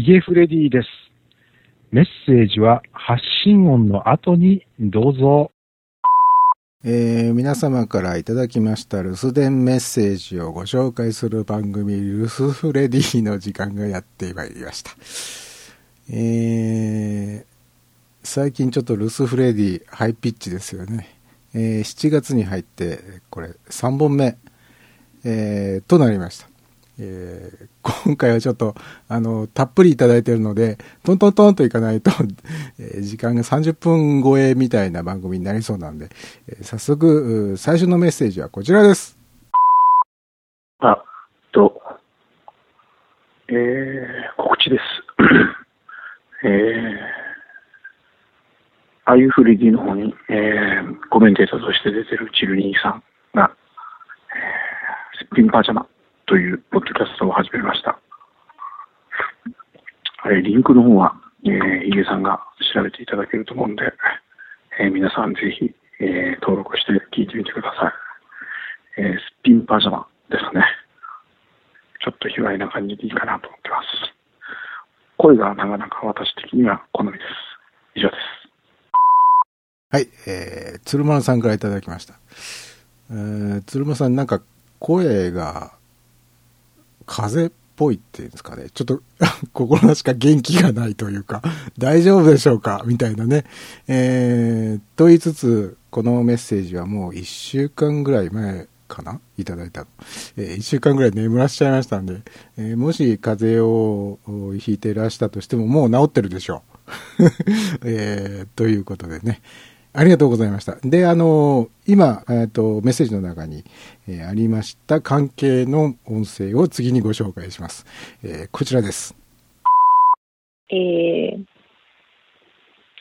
ヒゲフレディです。メッセージは発信音の後にどうぞ。皆様からいただきました留守電メッセージをご紹介する番組留守フレディの時間がやってまいりました。最近ちょっと留守フレディハイピッチですよね。7月に入ってこれ3本目、となりました。今回はちょっとたっぷりいただいているのでトントントンといかないと時間が30分超えみたいな番組になりそうなんで、早速最初のメッセージはこちらです。告知です、あゆフレディの方に、コメンテーターとして出てるチルニーさんが、すっぴんパジャマというポッドキャストを始めました。リンクの方は、井出さんが調べていただけると思うんで、皆さんぜひ、登録して聞いてみてください。すっぴんパジャマですね。ちょっと卑猥な感じでいいかなと思ってます。声がなかなか私的には好みです。以上です。はい、鶴丸さんからいただきました。鶴丸さん、なんか声が風っぽいっていうんですかね、ちょっと心なしか元気がないというか大丈夫でしょうかみたいなね、と言いつつ、このメッセージはもう1週間ぐらい前かないただいた、1週間ぐらい眠らしちゃいましたんで、もし風邪をひいてらしたとしてももう治ってるでしょう、ということでね、ありがとうございました。で、今、メッセージの中に、ありました関係の音声を次にご紹介します。こちらです。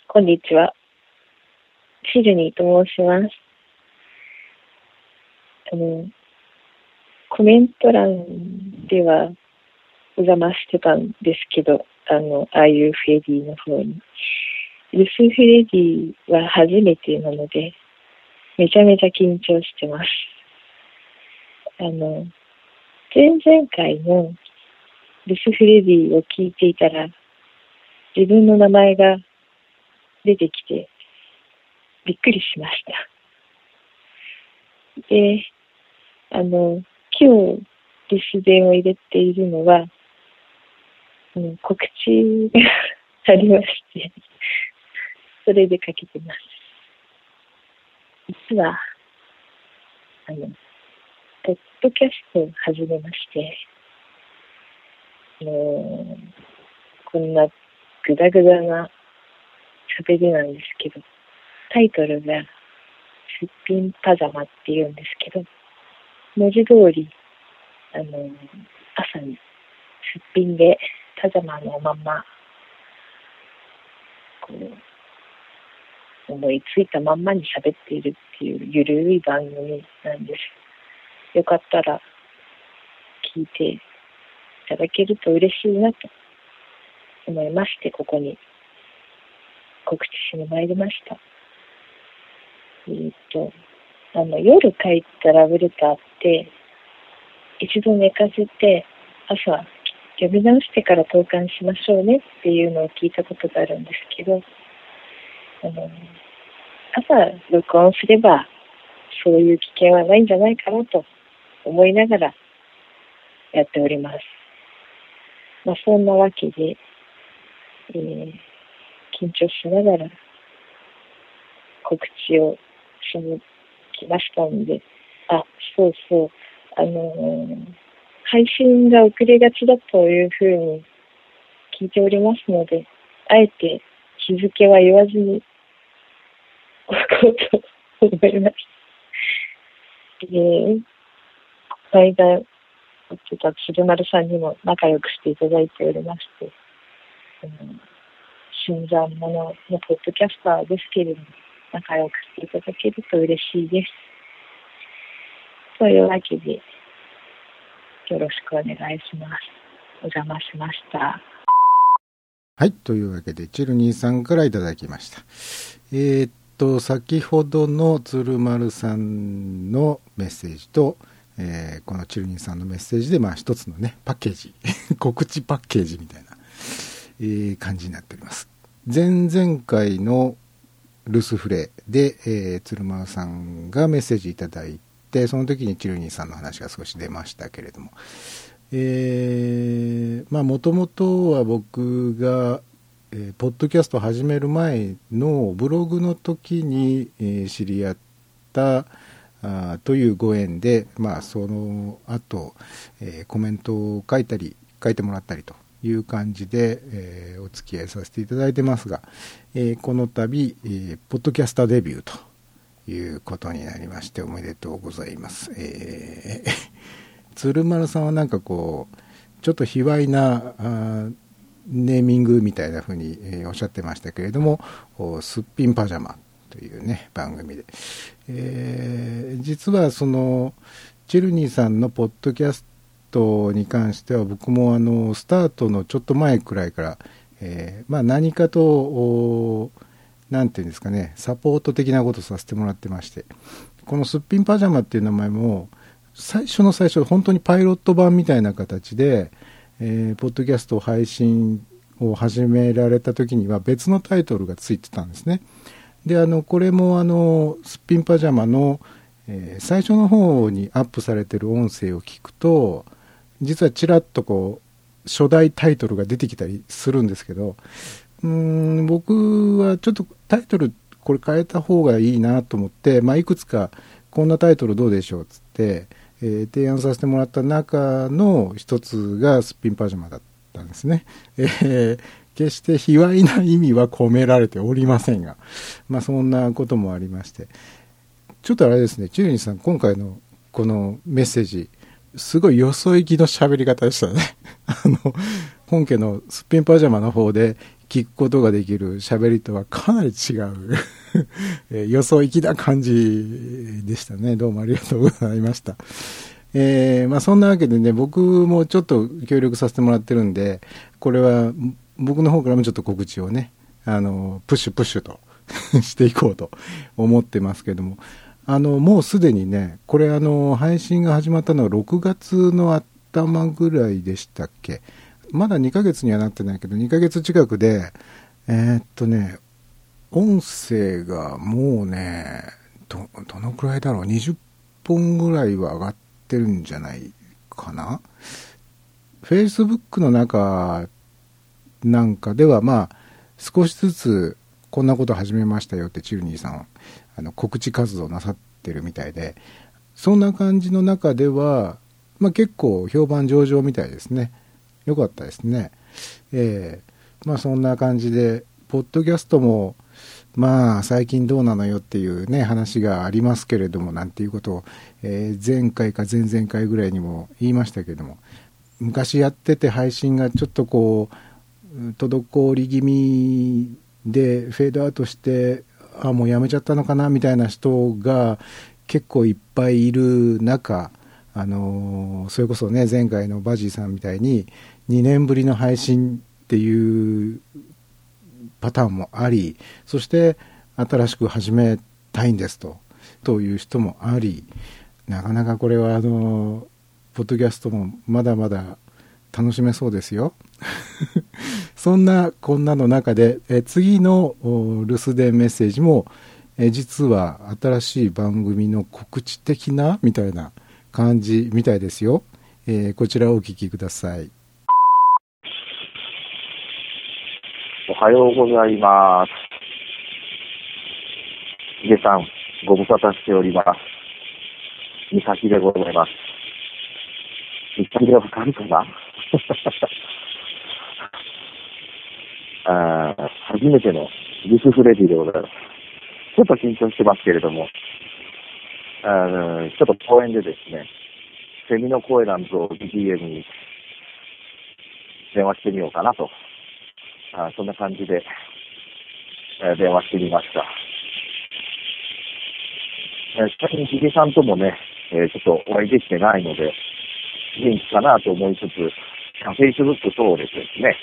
こんにちは。シルニーと申します。コメント欄ではお邪魔してたんですけど、ああいうフレディの方に。留守フレディは初めてなので、めちゃめちゃ緊張してます。前々回の留守フレディを聞いていたら、自分の名前が出てきて、びっくりしました。で、今日留守電を入れているのは、告知がありまして、それでかけてます。実は、ポッドキャストを始めまして、こんなグダグダな喋りなんですけど、タイトルがすっぴんパジャマっていうんですけど、文字通り、朝にすっぴんでパジャマのまま、こう、思いついたまんまに喋っているっていうゆるい番組なんです。よかったら聞いていただけると嬉しいなと思いまして、ここに告知しに参りました。夜書いたラブレターって一度寝かせて朝読み直してから投函しましょうねっていうのを聞いたことがあるんですけど、朝録音すればそういう危険はないんじゃないかなと思いながらやっております。そんなわけで、緊張しながら告知をしに来ましたので、そうそう、配信が遅れがちだというふうに聞いておりますので、あえて日付は言わずにおこうと思います。この間言ってた鶴丸さんにも仲良くしていただいておりまして、新参者のポッドキャスターですけれども、仲良くしていただけると嬉しいです。というわけで、よろしくお願いします。お邪魔しました。はい、というわけでチルニーさんからいただきました。先ほどの鶴丸さんのメッセージと、このチルニーさんのメッセージで、一つのね、パッケージ告知パッケージみたいな、感じになっております。前々回のルスフレで、鶴間さんがメッセージいただいて、その時にチルニーさんの話が少し出ましたけれども、もともとは僕が、ポッドキャストを始める前のブログの時に、知り合ったというご縁で、その後、コメントを書いてもらったりという感じで、お付き合いさせていただいてますが、この度、ポッドキャスターデビューということになりまして、おめでとうございます。鶴丸さんはちょっと卑猥なネーミングみたいな風に、おっしゃってましたけれども、すっぴんパジャマというね番組で、実はそのチルニーさんのポッドキャストに関しては、僕もスタートのちょっと前くらいから、何かとサポート的なことをさせてもらってまして、このすっぴんパジャマっていう名前も最初の最初、本当にパイロット版みたいな形で、ポッドキャスト配信を始められた時には別のタイトルがついてたんですね。で、これもすっぴんパジャマの、最初の方にアップされてる音声を聞くと、実はちらっと初代タイトルが出てきたりするんですけど、僕はちょっとタイトルこれ変えた方がいいなと思って、いくつかこんなタイトルどうでしょうつって、提案させてもらった中の一つがすっぴんパジャマだったんですね。決して卑猥な意味は込められておりませんが、そんなこともありまして、ちょっとあれですね、チューリンさん、今回のこのメッセージ、すごいよそ行きの喋り方でしたね。本家のすっぴんパジャマの方で聞くことができる喋りとはかなり違うよそ行きな感じでしたね。どうもありがとうございました。そんなわけでね、僕もちょっと協力させてもらってるんで、これは僕の方からもちょっと告知をね、プッシュとしていこうと思ってますけども、もうすでにね、これ配信が始まったのは6月の頭ぐらいでしたっけ。まだ2ヶ月にはなってないけど、2ヶ月近くで、音声がもうね、どのくらいだろう、20本ぐらいは上がってるんじゃないかな。Facebook の中なんかでは、少しずつこんなこと始めましたよってチルニーさん告知活動なさってるみたいで、そんな感じの中では、結構評判上々みたいですね。よかったですね。そんな感じでポッドキャストも最近どうなのよっていうね話がありますけれども、なんていうことを、前回か前々回ぐらいにも言いましたけれども、昔やってて配信がちょっと滞り気味でフェードアウトして、もうやめちゃったのかなみたいな人が結構いっぱいいる中、それこそね、前回のバジーさんみたいに2年ぶりの配信っていうパターンもあり、そして新しく始めたいんですという人もあり、なかなかこれはポッドキャストもまだまだ楽しめそうですよ。そんなこんなの中で、次の留守電メッセージも、実は新しい番組の告知的なみたいな感じみたいですよ。こちらをお聞きください。おはようございます。ヒデさん、ご無沙汰しております。みさきでございます。みさきでわかるかな。初めてのルスフレディでございます。ちょっと緊張してますけれども、ちょっと公園でですね、セミの声なんぞを BGM に電話してみようかなと、そんな感じで、電話してみました。最近ヒゲさんともね、ちょっとお会いできてないので、元気かなと思いつつ、Facebook 等でですね、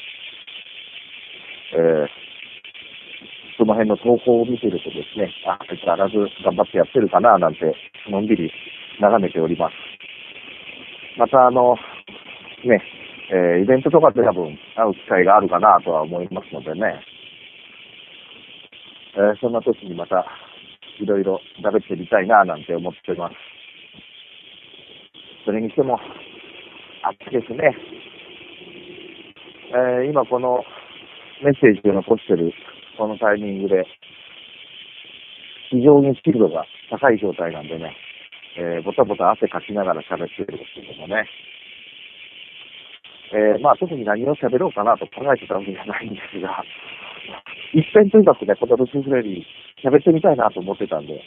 その辺の投稿を見てるとですね、相変わらず頑張ってやってるかななんてのんびり眺めております。またね、イベントとかで多分会う機会があるかなとは思いますのでね、そんな時にまたいろいろ喋ってみたいななんて思ってます。それにしても暑いですね。今このメッセージを残してるこのタイミングで非常に湿度が高い状態なんでね、ぼたぼた汗かきながら喋ってるんですけどもね、まあ特に何を喋ろうかなと考えてたわけじゃないんですが、一遍とにかくね、このルシフレリー喋ってみたいなと思ってたんで、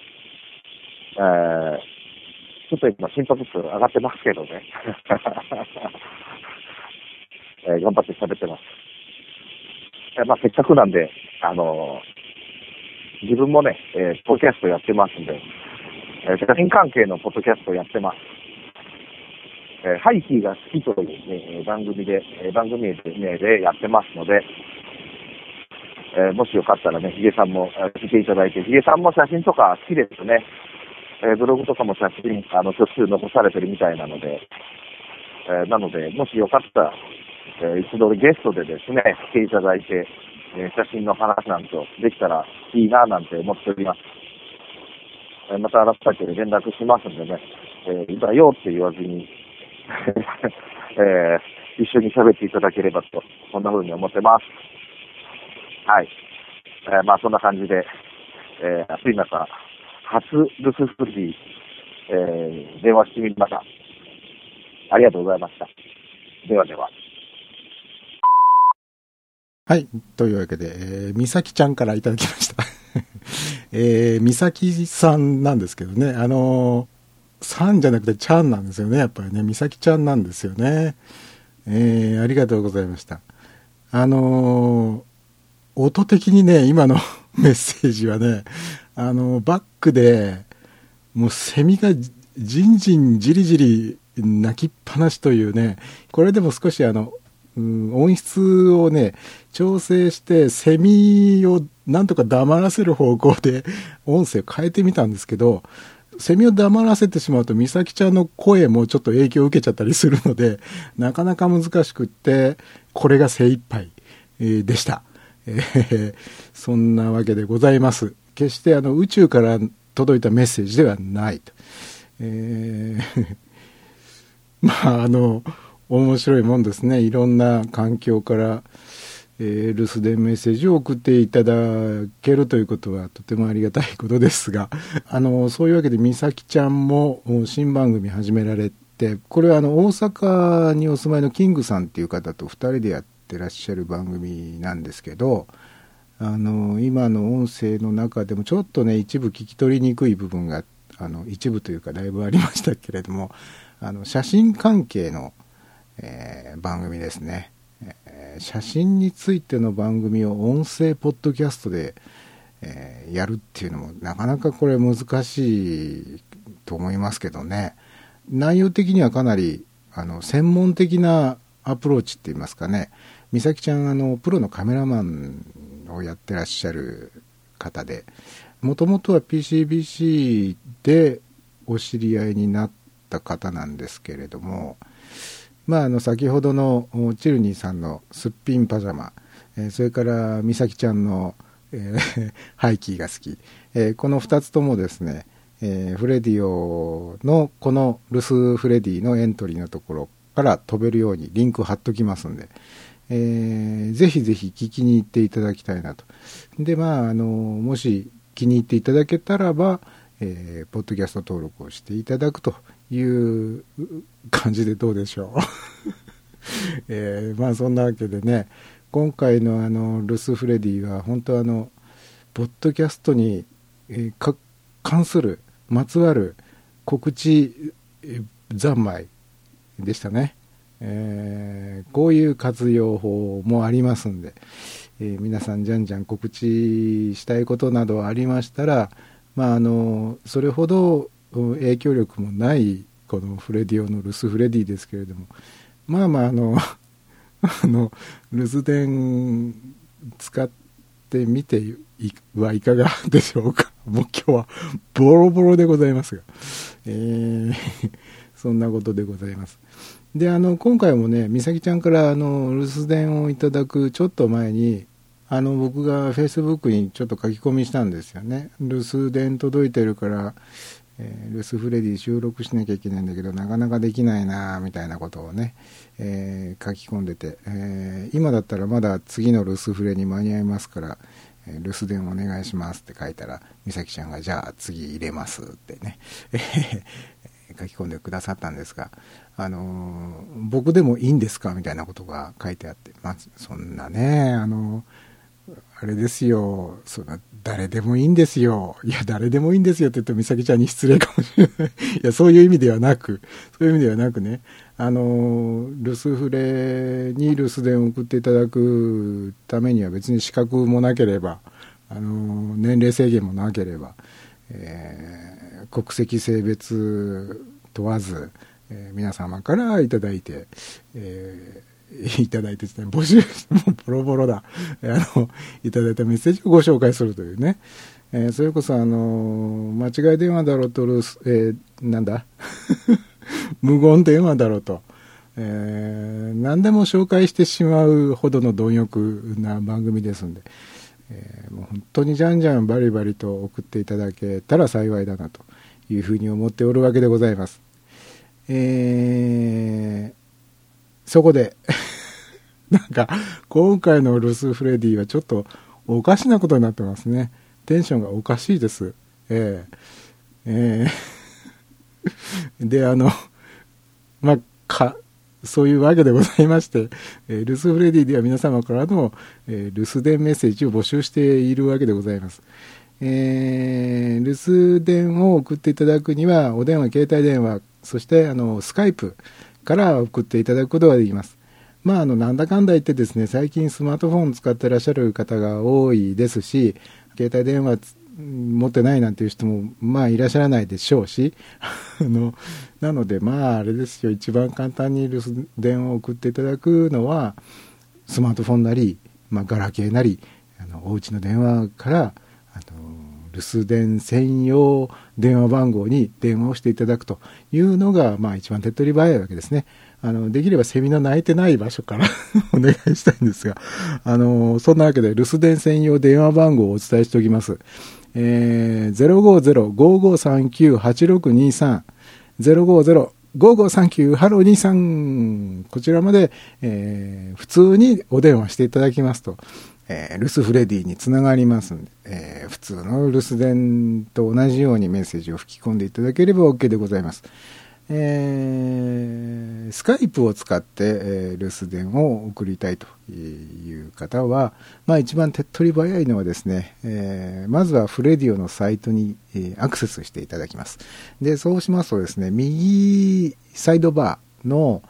ちょっと今心拍数上がってますけどね、頑張って喋ってます。まあせっかくなんで、自分もね、ポッドキャストやってますんで、写真関係のポッドキャストやってます。ハイキーが好きという、ね、番組名でやってますので、もしよかったらね、ヒゲさんも来ていただいて、ヒゲさんも写真とか好きですね。ブログとかも写真、ちょっと残されてるみたいなので、なので、もしよかったら、一度ゲストでですね、来ていただいて、写真の話なんてできたらいいななんて思っております。また改めて連絡しますんでね、いざよって言わずに、一緒に喋っていただければと、こんな風に思ってます。はい。まあそんな感じで、暑い中、初留守フリー、電話してみました。ありがとうございました。ではでは。はい。というわけで、みさきちゃんからいただきました、みさきさんなんですけどね、さんじゃなくてちゃんなんですよね。やっぱりね、みさきちゃんなんですよね。ありがとうございました。音的にね、今のメッセージはね、バックで、もうセミがじんじんじりじり鳴きっぱなしというね、これでも少し音質をね、調整して、セミをなんとか黙らせる方向で音声変えてみたんですけど、セミを黙らせてしまうと、美咲ちゃんの声もちょっと影響を受けちゃったりするので、なかなか難しくって、これが精一杯でした。そんなわけでございます。決して宇宙から届いたメッセージではないと。まあ面白いもんですね。いろんな環境から、留守電メッセージを送っていただけるということはとてもありがたいことですが、そういうわけで美咲ちゃんも新番組始められて、これは大阪にお住まいのキングさんっていう方と2人でやってらっしゃる番組なんですけど、今の音声の中でもちょっとね、一部聞き取りにくい部分が一部というかだいぶありましたけれども、写真関係の番組ですね、写真についての番組を音声ポッドキャストで、やるっていうのもなかなかこれ難しいと思いますけどね。内容的にはかなり専門的なアプローチって言いますかね、美咲ちゃんプロのカメラマンをやってらっしゃる方で、もともとは PCBC でお知り合いになった方なんですけれども、まあ、先ほどのチルニーさんのすっぴんパジャマ、それから美咲ちゃんの、ハイキーが好き、この2つともですね、FREDIOO のこの留守フレディのエントリーのところから飛べるようにリンク貼っときますんで、ぜひぜひ聞きに行っていただきたいなと。で、まあ、もし気に入っていただけたらば、ポッドキャスト登録をしていただくという感じでどうでしょう、まあそんなわけでね、今回のルスフレディは本当ポッドキャストに、関するまつわる告知三昧でしたね、こういう活用法もありますんで、皆さんじゃんじゃん告知したいことなどありましたら、まあそれほど影響力もないこのフレディオの留守フレディですけれども、まあまあ留守電使ってみてはいかがでしょうか。もう今日はボロボロでございますが、そんなことでございます。で今回もね、美咲ちゃんから留守電をいただくちょっと前に僕がフェイスブックにちょっと書き込みしたんですよね。留守電届いてるから、留守フレディ収録しなきゃいけないんだけどなかなかできないなみたいなことをね、書き込んでて、今だったらまだ次の留守フレに間に合いますから留守電お願いしますって書いたら美咲ちゃんがじゃあ次入れますってね書き込んでくださったんですが、僕でもいいんですかみたいなことが書いてあって、まあ、そんなねあれですよ、その誰でもいいんですよ、いや誰でもいいんですよって言って美咲ちゃんに失礼かもしれないいやそういう意味ではなく、そういう意味ではなくね、留守フレに留守電を送っていただくためには別に資格もなければ年齢制限もなければ、国籍性別問わず、皆様からいただいて、いただいてですね、募集もボロボロだいただいたメッセージをご紹介するというね、それこそ間違い電話だろうと、なんだ無言電話だろうと、何でも紹介してしまうほどの貪欲な番組ですんで、もう本当にじゃんじゃんバリバリと送っていただけたら幸いだなというふうに思っておるわけでございます。そこでなんか今回の留守フレディはちょっとおかしなことになってますね。テンションがおかしいです。でまあそういうわけでございまして、留守フレディでは皆様からの、留守電メッセージを募集しているわけでございます。留守電を送っていただくにはお電話、携帯電話、そしてスカイプから送っていただくことができます。まあなんだかんだ言ってですね、最近スマートフォン使ってらっしゃる方が多いですし、携帯電話持ってないなんていう人もまあいらっしゃらないでしょうしなのでまああれですよ、一番簡単に留守電を送っていただくのはスマートフォンなり、まあ、ガラケーなりおうちの電話から留守電専用電話番号に電話をしていただくというのが、まあ、一番手っ取り早いわけですね。できればセミの鳴いてない場所からお願いしたいんですが、そんなわけで留守電専用電話番号をお伝えしておきます。050-5539-8623 050-5539-8623 こちらまで、普通にお電話していただきますと、留守フレディにつながりますので、普通の留守電と同じようにメッセージを吹き込んでいただければ OK でございます。スカイプを使って、留守電を送りたいという方は、まあ、一番手っ取り早いのはですね、まずはフレディオのサイトに、アクセスしていただきます。でそうしますとですね、右サイドバーの、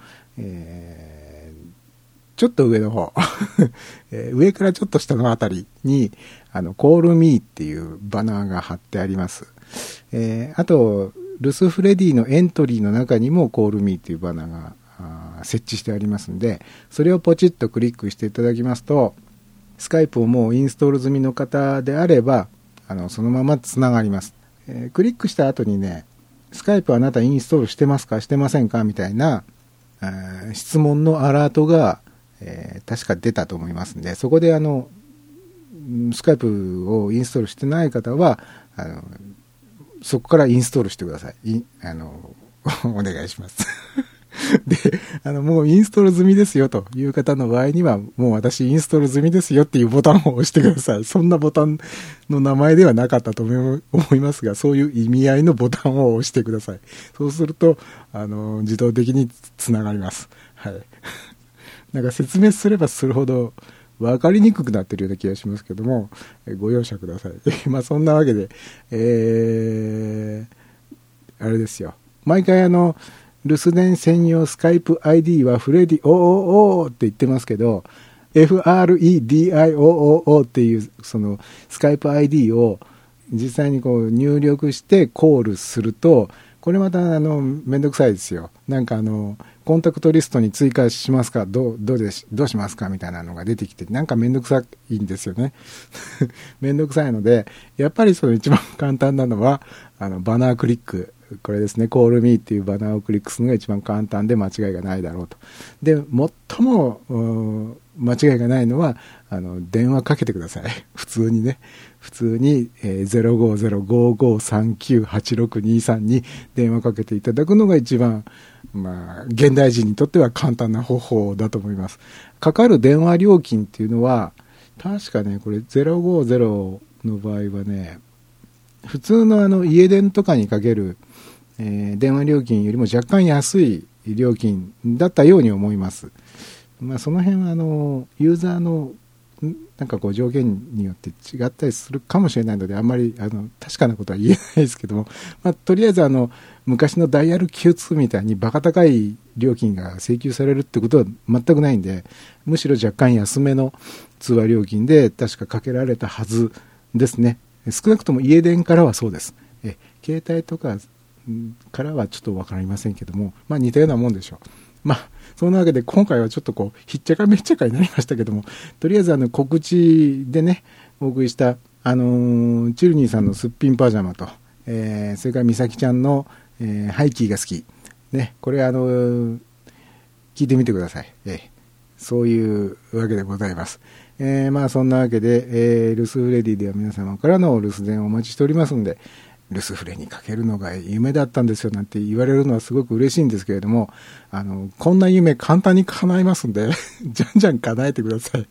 ちょっと上の方上からちょっと下のあたりにコールミーっていうバナーが貼ってあります。あと留守フレディのエントリーの中にもコールミーというバナーが設置してありますので、それをポチッとクリックしていただきますと、スカイプをもうインストール済みの方であればそのままつながります。クリックした後にね、スカイプあなたインストールしてますかしてませんかみたいな質問のアラートが、確か出たと思いますので、そこでスカイプをインストールしてない方はそこからインストールしてください。お願いしますでもうインストール済みですよという方の場合には、もう私インストール済みですよっていうボタンを押してください。そんなボタンの名前ではなかったと思いますが、そういう意味合いのボタンを押してください。そうすると自動的につながります。はいなんか説明すればするほど分かりにくくなってるような気がしますけども、ご容赦くださいまあそんなわけで、あれですよ、毎回留守電専用スカイプ ID はフレディオーって言ってますけど、 FREDIOOO っていうそのスカイプ ID を実際にこう入力してコールすると、これまためんどくさいですよ。なんかコンタクトリストに追加しますか、どうしますかみたいなのが出てきて、なんかめんどくさいんですよねめんどくさいので、やっぱりその一番簡単なのはバナークリック、これですね、コールミーっていうバナーをクリックするのが一番簡単で間違いがないだろうと。で、最も間違いがないのは電話かけてください。普通にね、普通に、05055398623に電話かけていただくのが一番、まあ、現代人にとっては簡単な方法だと思います。かかる電話料金っていうのは確かね、これ050の場合はね、普通の家電とかにかける、電話料金よりも若干安い料金だったように思います。まあ、その辺はユーザーのなんかこう条件によって違ったりするかもしれないので、あんまり確かなことは言えないですけども、まあ、とりあえず昔のダイヤル Q2 みたいにバカ高い料金が請求されるってことは全くないんで、むしろ若干安めの通話料金で確かかけられたはずですね。少なくとも家電からはそうです。携帯とかからはちょっと分かりませんけども、まあ、似たようなもんでしょう。まあ、そんなわけで今回はちょっとこうひっちゃかめっちゃかになりましたけども、とりあえず告知でねお送りした、チルニーさんのすっぴんパジャマと、それから美咲ちゃんの、ハイキーが好き、ね、これ聞いてみてください。そういうわけでございます。まあ、そんなわけで、留守フレディでは皆様からの留守電をお待ちしておりますので、留守フレにかけるのが夢だったんですよなんて言われるのはすごく嬉しいんですけれども、こんな夢簡単に叶いますんでじゃんじゃん叶えてください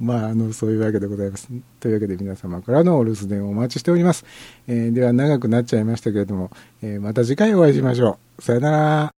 まあ、そういうわけでございます。というわけで皆様からの留守電をお待ちしております。では長くなっちゃいましたけれども、また次回お会いしましょう。さよなら。